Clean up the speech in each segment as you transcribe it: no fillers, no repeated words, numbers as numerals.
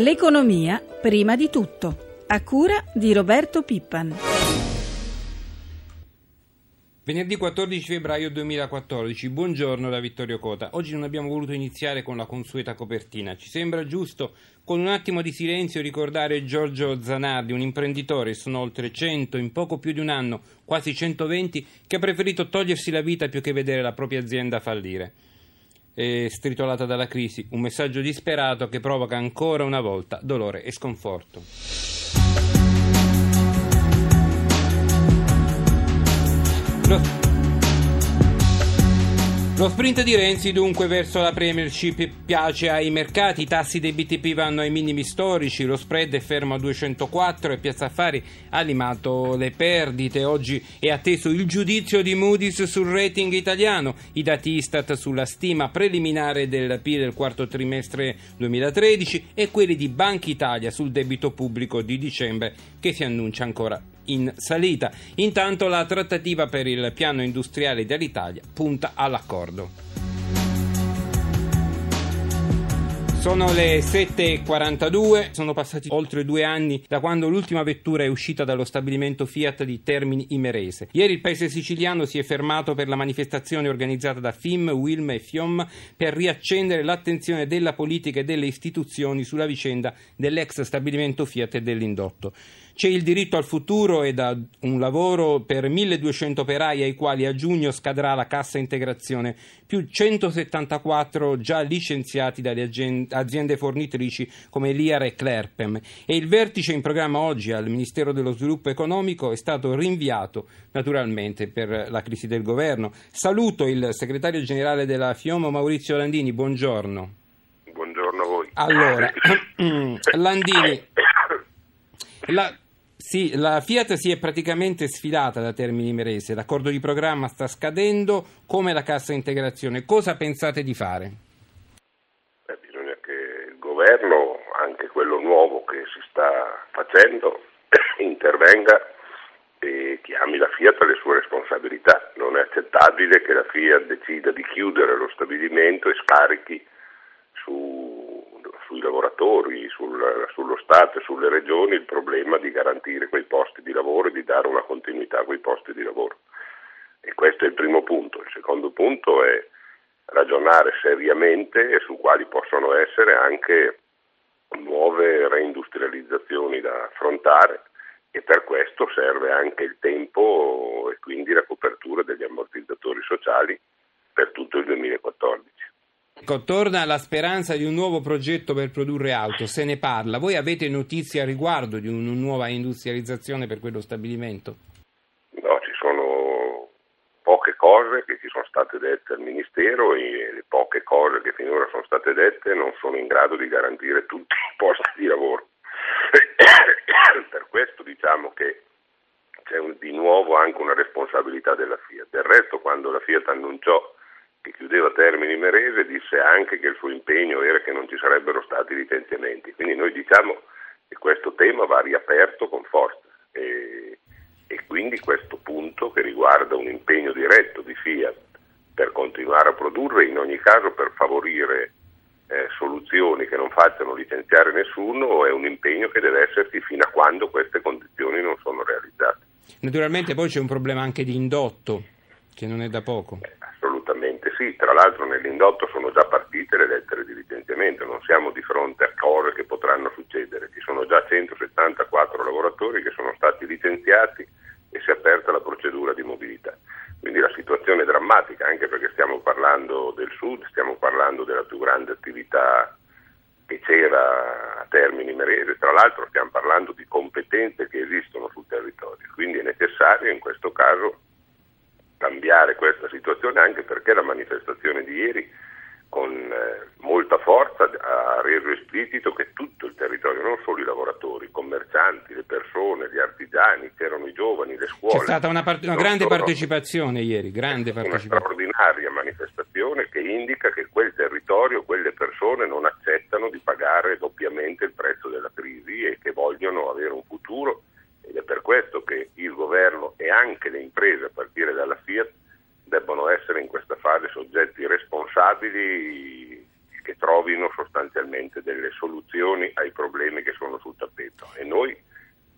L'economia prima di tutto, a cura di Roberto Pippan. Venerdì 14 febbraio 2014, buongiorno da Vittorio Cota. Oggi non abbiamo voluto iniziare con la consueta copertina. Ci sembra giusto, con un attimo di silenzio, ricordare Giorgio Zanardi, un imprenditore, sono oltre 100, in poco più di un anno, quasi 120, che ha preferito togliersi la vita più che vedere la propria azienda fallire. Stritolata dalla crisi, un messaggio disperato che provoca ancora una volta dolore e sconforto. Lo sprint di Renzi dunque verso la Premiership piace ai mercati, i tassi dei BTP vanno ai minimi storici, lo spread è fermo a 204 e Piazza Affari ha limato le perdite. Oggi è atteso il giudizio di Moody's sul rating italiano, i dati Istat sulla stima preliminare del PIL del quarto trimestre 2013 e quelli di Banca Italia sul debito pubblico di dicembre che si annuncia ancora in salita. Intanto la trattativa per il piano industriale dell'Italia punta all'accordo. Sono le 7.42, sono passati oltre 2 anni da quando l'ultima vettura è uscita dallo stabilimento Fiat di Termini Imerese. Ieri il paese siciliano si è fermato per la manifestazione organizzata da FIM, UILM e FIOM per riaccendere l'attenzione della politica e delle istituzioni sulla vicenda dell'ex stabilimento Fiat e dell'indotto. C'è il diritto al futuro e da un lavoro per 1.200 operai ai quali a giugno scadrà la cassa integrazione, più 174 già licenziati dalle aziende fornitrici come Liara e Clerpem. E il vertice in programma oggi al Ministero dello Sviluppo Economico è stato rinviato naturalmente per la crisi del governo. Saluto il segretario generale della FIOM Maurizio Landini, buongiorno. Buongiorno a voi. Allora, Landini, la Fiat si è praticamente sfilata da Termini Imerese, l'accordo di programma sta scadendo come la cassa integrazione. Cosa pensate di fare? Bisogna che il governo, anche quello nuovo che si sta facendo, intervenga e chiami la Fiat alle sue responsabilità. Non è accettabile che la Fiat decida di chiudere lo stabilimento e scarichi sui lavoratori, sullo Stato e sulle regioni il problema di garantire quei posti di lavoro e di dare una continuità a quei posti di lavoro. E questo è il primo punto. Il secondo punto è ragionare seriamente su quali possono essere anche nuove reindustrializzazioni da affrontare e per questo serve anche il tempo e quindi la copertura degli ammortizzatori sociali per tutto il 2014. Ecco, torna la speranza di un nuovo progetto per produrre auto, se ne parla. Voi avete notizie a riguardo di una nuova industrializzazione per quello stabilimento? No, ci sono poche cose che ci sono state dette al Ministero e le poche cose che finora sono state dette non sono in grado di garantire tutti i posti di lavoro. Per questo diciamo che c'è di nuovo anche una responsabilità della Fiat. Del resto, quando la Fiat annunciò che chiudeva Termini Imerese, disse anche che il suo impegno era che non ci sarebbero stati licenziamenti. Quindi noi diciamo che questo tema va riaperto con forza e quindi questo punto che riguarda un impegno diretto di Fiat per continuare a produrre, in ogni caso per favorire soluzioni che non facciano licenziare nessuno, è un impegno che deve esserci fino a quando queste condizioni non sono realizzate. Naturalmente poi c'è un problema anche di indotto, che non è da poco. Assolutamente sì, tra l'altro nell'indotto sono già partite le lettere di licenziamento, non siamo di fronte a cose che potranno succedere, ci sono già 174 lavoratori che sono stati licenziati e si è aperta la procedura di mobilità. Quindi la situazione è drammatica, anche perché stiamo parlando del sud, stiamo parlando della più grande attività che c'era a Termini Imerese, tra l'altro stiamo parlando di competenze che esistono sul territorio, quindi è necessario in questo caso cambiare questa situazione, anche perché la manifestazione di ieri con molta forza ha reso esplicito che tutto il territorio, non solo i lavoratori, i commercianti, le persone, gli artigiani, c'erano i giovani, le scuole. C'è stata una grande partecipazione ieri, grande partecipazione. Una straordinaria manifestazione che indica che quel territorio, quelle persone non accettano di pagare doppiamente il prezzo della crisi e che vogliono avere un futuro. Ed è per questo che il governo e anche le imprese, a partire dalla Fiat, debbono essere in questa fase soggetti responsabili che trovino sostanzialmente delle soluzioni ai problemi che sono sul tappeto, e noi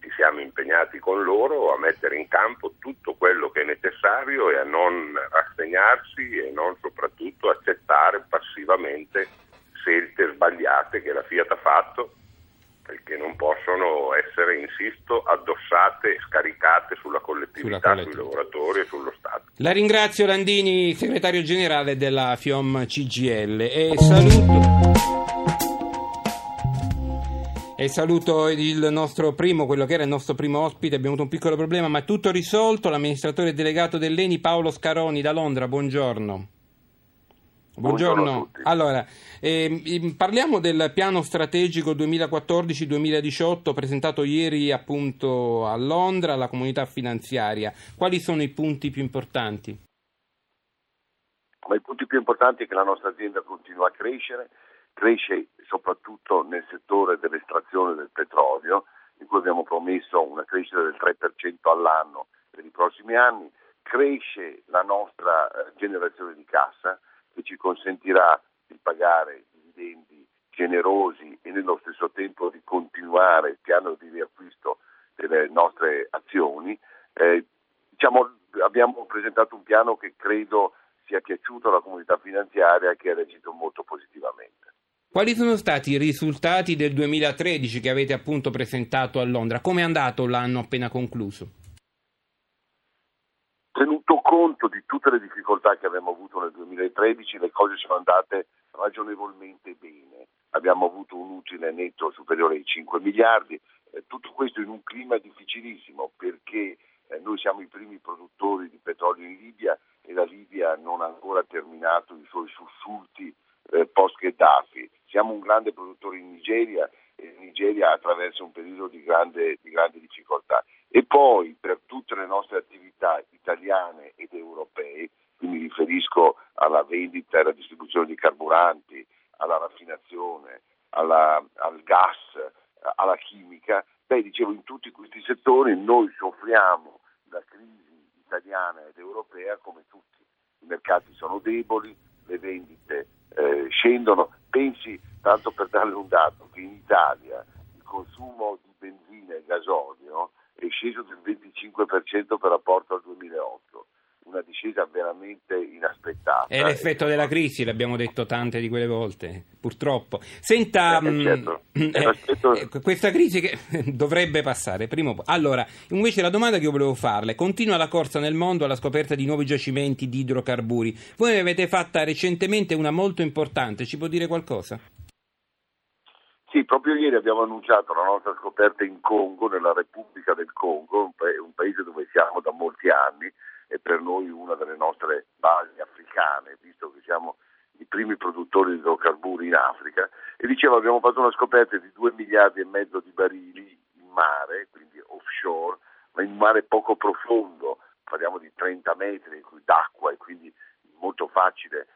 ci siamo impegnati con loro a mettere in campo tutto quello che è necessario e a non rassegnarsi e non soprattutto accettare passivamente scelte sbagliate che la Fiat ha fatto, perché non possono essere, insisto, addossate e scaricate sulla collettività, sui lavoratori e sullo Stato. La ringrazio, Landini, segretario generale della FIOM CGIL, e saluto il nostro primo, quello che era il nostro primo ospite. Abbiamo avuto un piccolo problema, ma tutto risolto. L'amministratore delegato dell'ENI Paolo Scaroni da Londra, buongiorno. Buongiorno a tutti. Allora, parliamo del piano strategico 2014-2018 presentato ieri appunto a Londra alla comunità finanziaria. Quali sono i punti più importanti? Ma i punti più importanti è che la nostra azienda continua a cresce soprattutto nel settore dell'estrazione del petrolio, in cui abbiamo promesso una crescita del 3% all'anno per i prossimi anni. Cresce la nostra generazione di cassa, che ci consentirà di pagare dividendi generosi e nello stesso tempo di continuare il piano di riacquisto delle nostre azioni. Abbiamo presentato un piano che credo sia piaciuto alla comunità finanziaria e che ha reagito molto positivamente. Quali sono stati i risultati del 2013 che avete appunto presentato a Londra? Come è andato l'anno appena concluso? Tenuto conto di tutte le difficoltà che abbiamo avuto nel 2013, le cose sono andate ragionevolmente bene. Abbiamo avuto un utile netto superiore ai 5 miliardi, tutto questo in un clima difficilissimo, perché noi siamo i primi produttori di petrolio in Libia e la Libia non ha ancora terminato i suoi sussulti post-Gheddafi. Siamo un grande produttore in Nigeria e la Nigeria attraversa un periodo di grande difficoltà. E poi per tutte le nostre attività italiane ed europee, quindi mi riferisco alla vendita e alla distribuzione di carburanti, alla raffinazione, al gas, alla chimica, dicevo in tutti questi settori noi soffriamo la crisi italiana ed europea come tutti. I mercati sono deboli, le vendite scendono. Pensi, tanto per darle un dato, che in Italia il consumo di benzina e gasolio è sceso del 25% per rapporto al 2008, una discesa veramente inaspettata. È l'effetto della crisi, l'abbiamo detto tante di quelle volte, purtroppo. Senta, certo. Questa crisi che dovrebbe passare prima o poi. Allora, invece la domanda che io volevo farle, continua la corsa nel mondo alla scoperta di nuovi giacimenti di idrocarburi. Voi ne avete fatta recentemente una molto importante, ci può dire qualcosa? Sì, proprio ieri abbiamo annunciato la nostra scoperta in Congo, nella Repubblica del Congo, un paese dove siamo da molti anni e per noi una delle nostre basi africane, visto che siamo i primi produttori di idrocarburi in Africa. E dicevo, abbiamo fatto una scoperta di 2,5 miliardi di barili in mare, quindi offshore, ma in mare poco profondo, parliamo di 30 metri d'acqua e quindi molto facile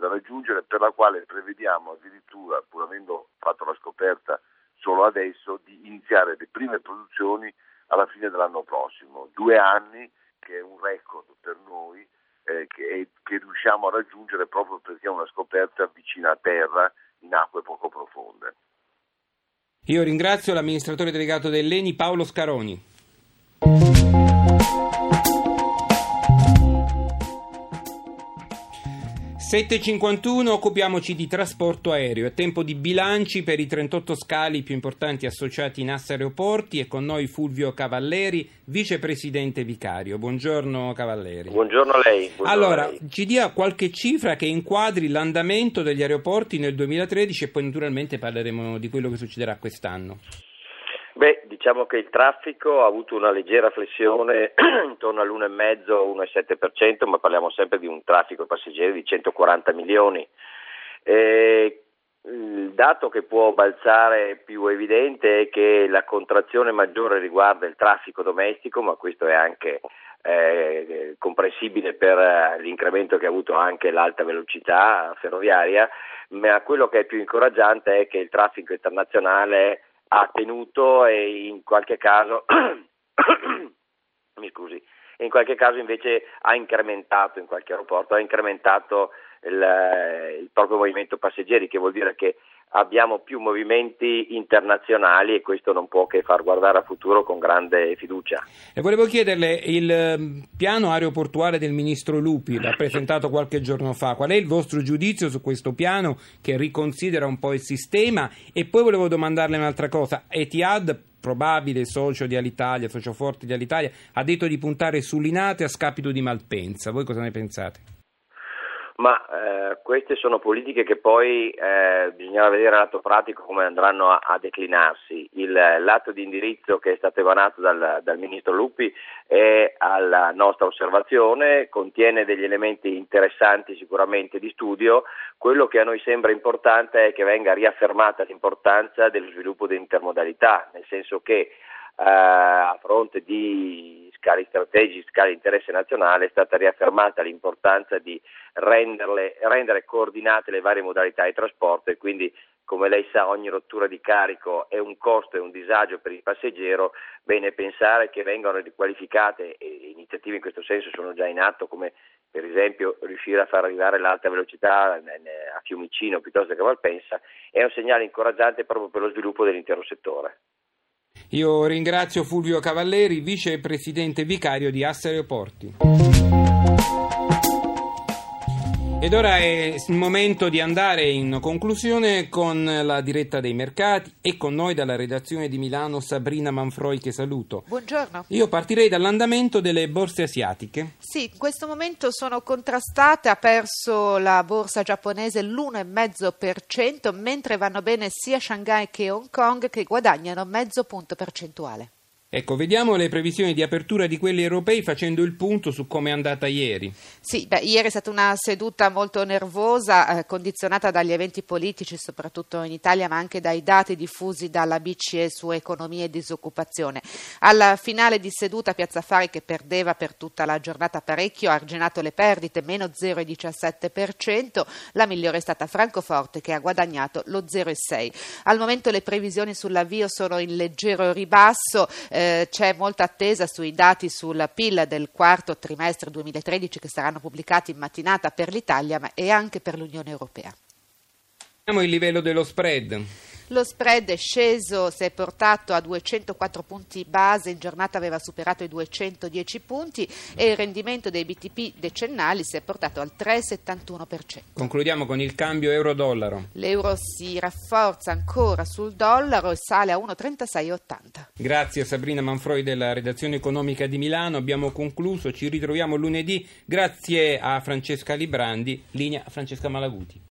da raggiungere, per la quale prevediamo addirittura, pur avendo fatto la scoperta solo adesso, di iniziare le prime produzioni alla fine dell'anno prossimo. 2 anni, che è un record per noi, che riusciamo a raggiungere proprio perché è una scoperta vicina a terra, in acque poco profonde. Io ringrazio l'amministratore delegato dell'ENI Paolo Scaroni. Alle 7.51 occupiamoci di trasporto aereo. È tempo di bilanci per i 38 scali più importanti associati in Assa Aeroporti e con noi Fulvio Cavalleri, vicepresidente vicario. Buongiorno Cavalleri. Buongiorno a lei. Buongiorno allora, a lei. Ci dia qualche cifra che inquadri l'andamento degli aeroporti nel 2013 e poi naturalmente parleremo di quello che succederà quest'anno. Diciamo che il traffico ha avuto una leggera flessione intorno all'1,5, 1,7%, ma parliamo sempre di un traffico passeggeri di 140 milioni. Il dato che può balzare più evidente è che la contrazione maggiore riguarda il traffico domestico, ma questo è anche comprensibile per l'incremento che ha avuto anche l'alta velocità ferroviaria, ma quello che è più incoraggiante è che il traffico internazionale ha tenuto e in qualche caso mi scusi, in qualche caso invece ha incrementato in qualche aeroporto il proprio movimento passeggeri, che vuol dire che abbiamo più movimenti internazionali, e questo non può che far guardare al futuro con grande fiducia. E volevo chiederle, il piano aeroportuale del ministro Lupi l'ha presentato qualche giorno fa, qual è il vostro giudizio su questo piano che riconsidera un po' il sistema? E poi volevo domandarle un'altra cosa, Etihad, probabile socio di Alitalia, socio forte di Alitalia, ha detto di puntare su Linate a scapito di Malpensa, voi cosa ne pensate? Ma queste sono politiche che poi bisognerà vedere a lato pratico come andranno a declinarsi. Il lato di indirizzo che è stato emanato dal ministro Lupi è alla nostra osservazione, contiene degli elementi interessanti sicuramente di studio. Quello che a noi sembra importante è che venga riaffermata l'importanza dello sviluppo dell'intermodalità, nel senso che a fronte di scali strategici, scali di interesse nazionale, è stata riaffermata l'importanza di rendere coordinate le varie modalità di trasporto, e quindi, come lei sa, ogni rottura di carico è un costo e un disagio per il passeggero. Bene, pensare che vengano riqualificate, e iniziative in questo senso sono già in atto, come per esempio riuscire a far arrivare l'alta velocità a Fiumicino piuttosto che a Valpensa, è un segnale incoraggiante proprio per lo sviluppo dell'intero settore. Io ringrazio Fulvio Cavalleri, vicepresidente vicario di Assaeroporti. Ed ora è il momento di andare in conclusione con la diretta dei mercati, e con noi dalla redazione di Milano Sabrina Manfroi, che saluto. Buongiorno. Io partirei dall'andamento delle borse asiatiche. Sì, in questo momento sono contrastate, ha perso la borsa giapponese l'1,5%, mentre vanno bene sia Shanghai che Hong Kong, che guadagnano 0,5 punto percentuale. Ecco, vediamo le previsioni di apertura di quelli europei facendo il punto su come è andata ieri. Sì, ieri è stata una seduta molto nervosa, condizionata dagli eventi politici, soprattutto in Italia, ma anche dai dati diffusi dalla BCE su economia e disoccupazione. Alla finale di seduta Piazza Affari, che perdeva per tutta la giornata parecchio, ha arginato le perdite, meno 0,17%, la migliore è stata Francoforte, che ha guadagnato lo 0,6%. Al momento le previsioni sull'avvio sono in leggero ribasso, c'è molta attesa sui dati sul PIL del quarto trimestre 2013, che saranno pubblicati in mattinata per l'Italia e anche per l'Unione Europea. Vediamo il livello dello spread. Lo spread è sceso, si è portato a 204 punti base, in giornata aveva superato i 210 punti e il rendimento dei BTP decennali si è portato al 3,71%. Concludiamo con il cambio euro-dollaro. L'euro si rafforza ancora sul dollaro e sale a 1,3680. Grazie a Sabrina Manfroi della redazione economica di Milano, abbiamo concluso, ci ritroviamo lunedì, grazie a Francesca Librandi, linea Francesca Malaguti.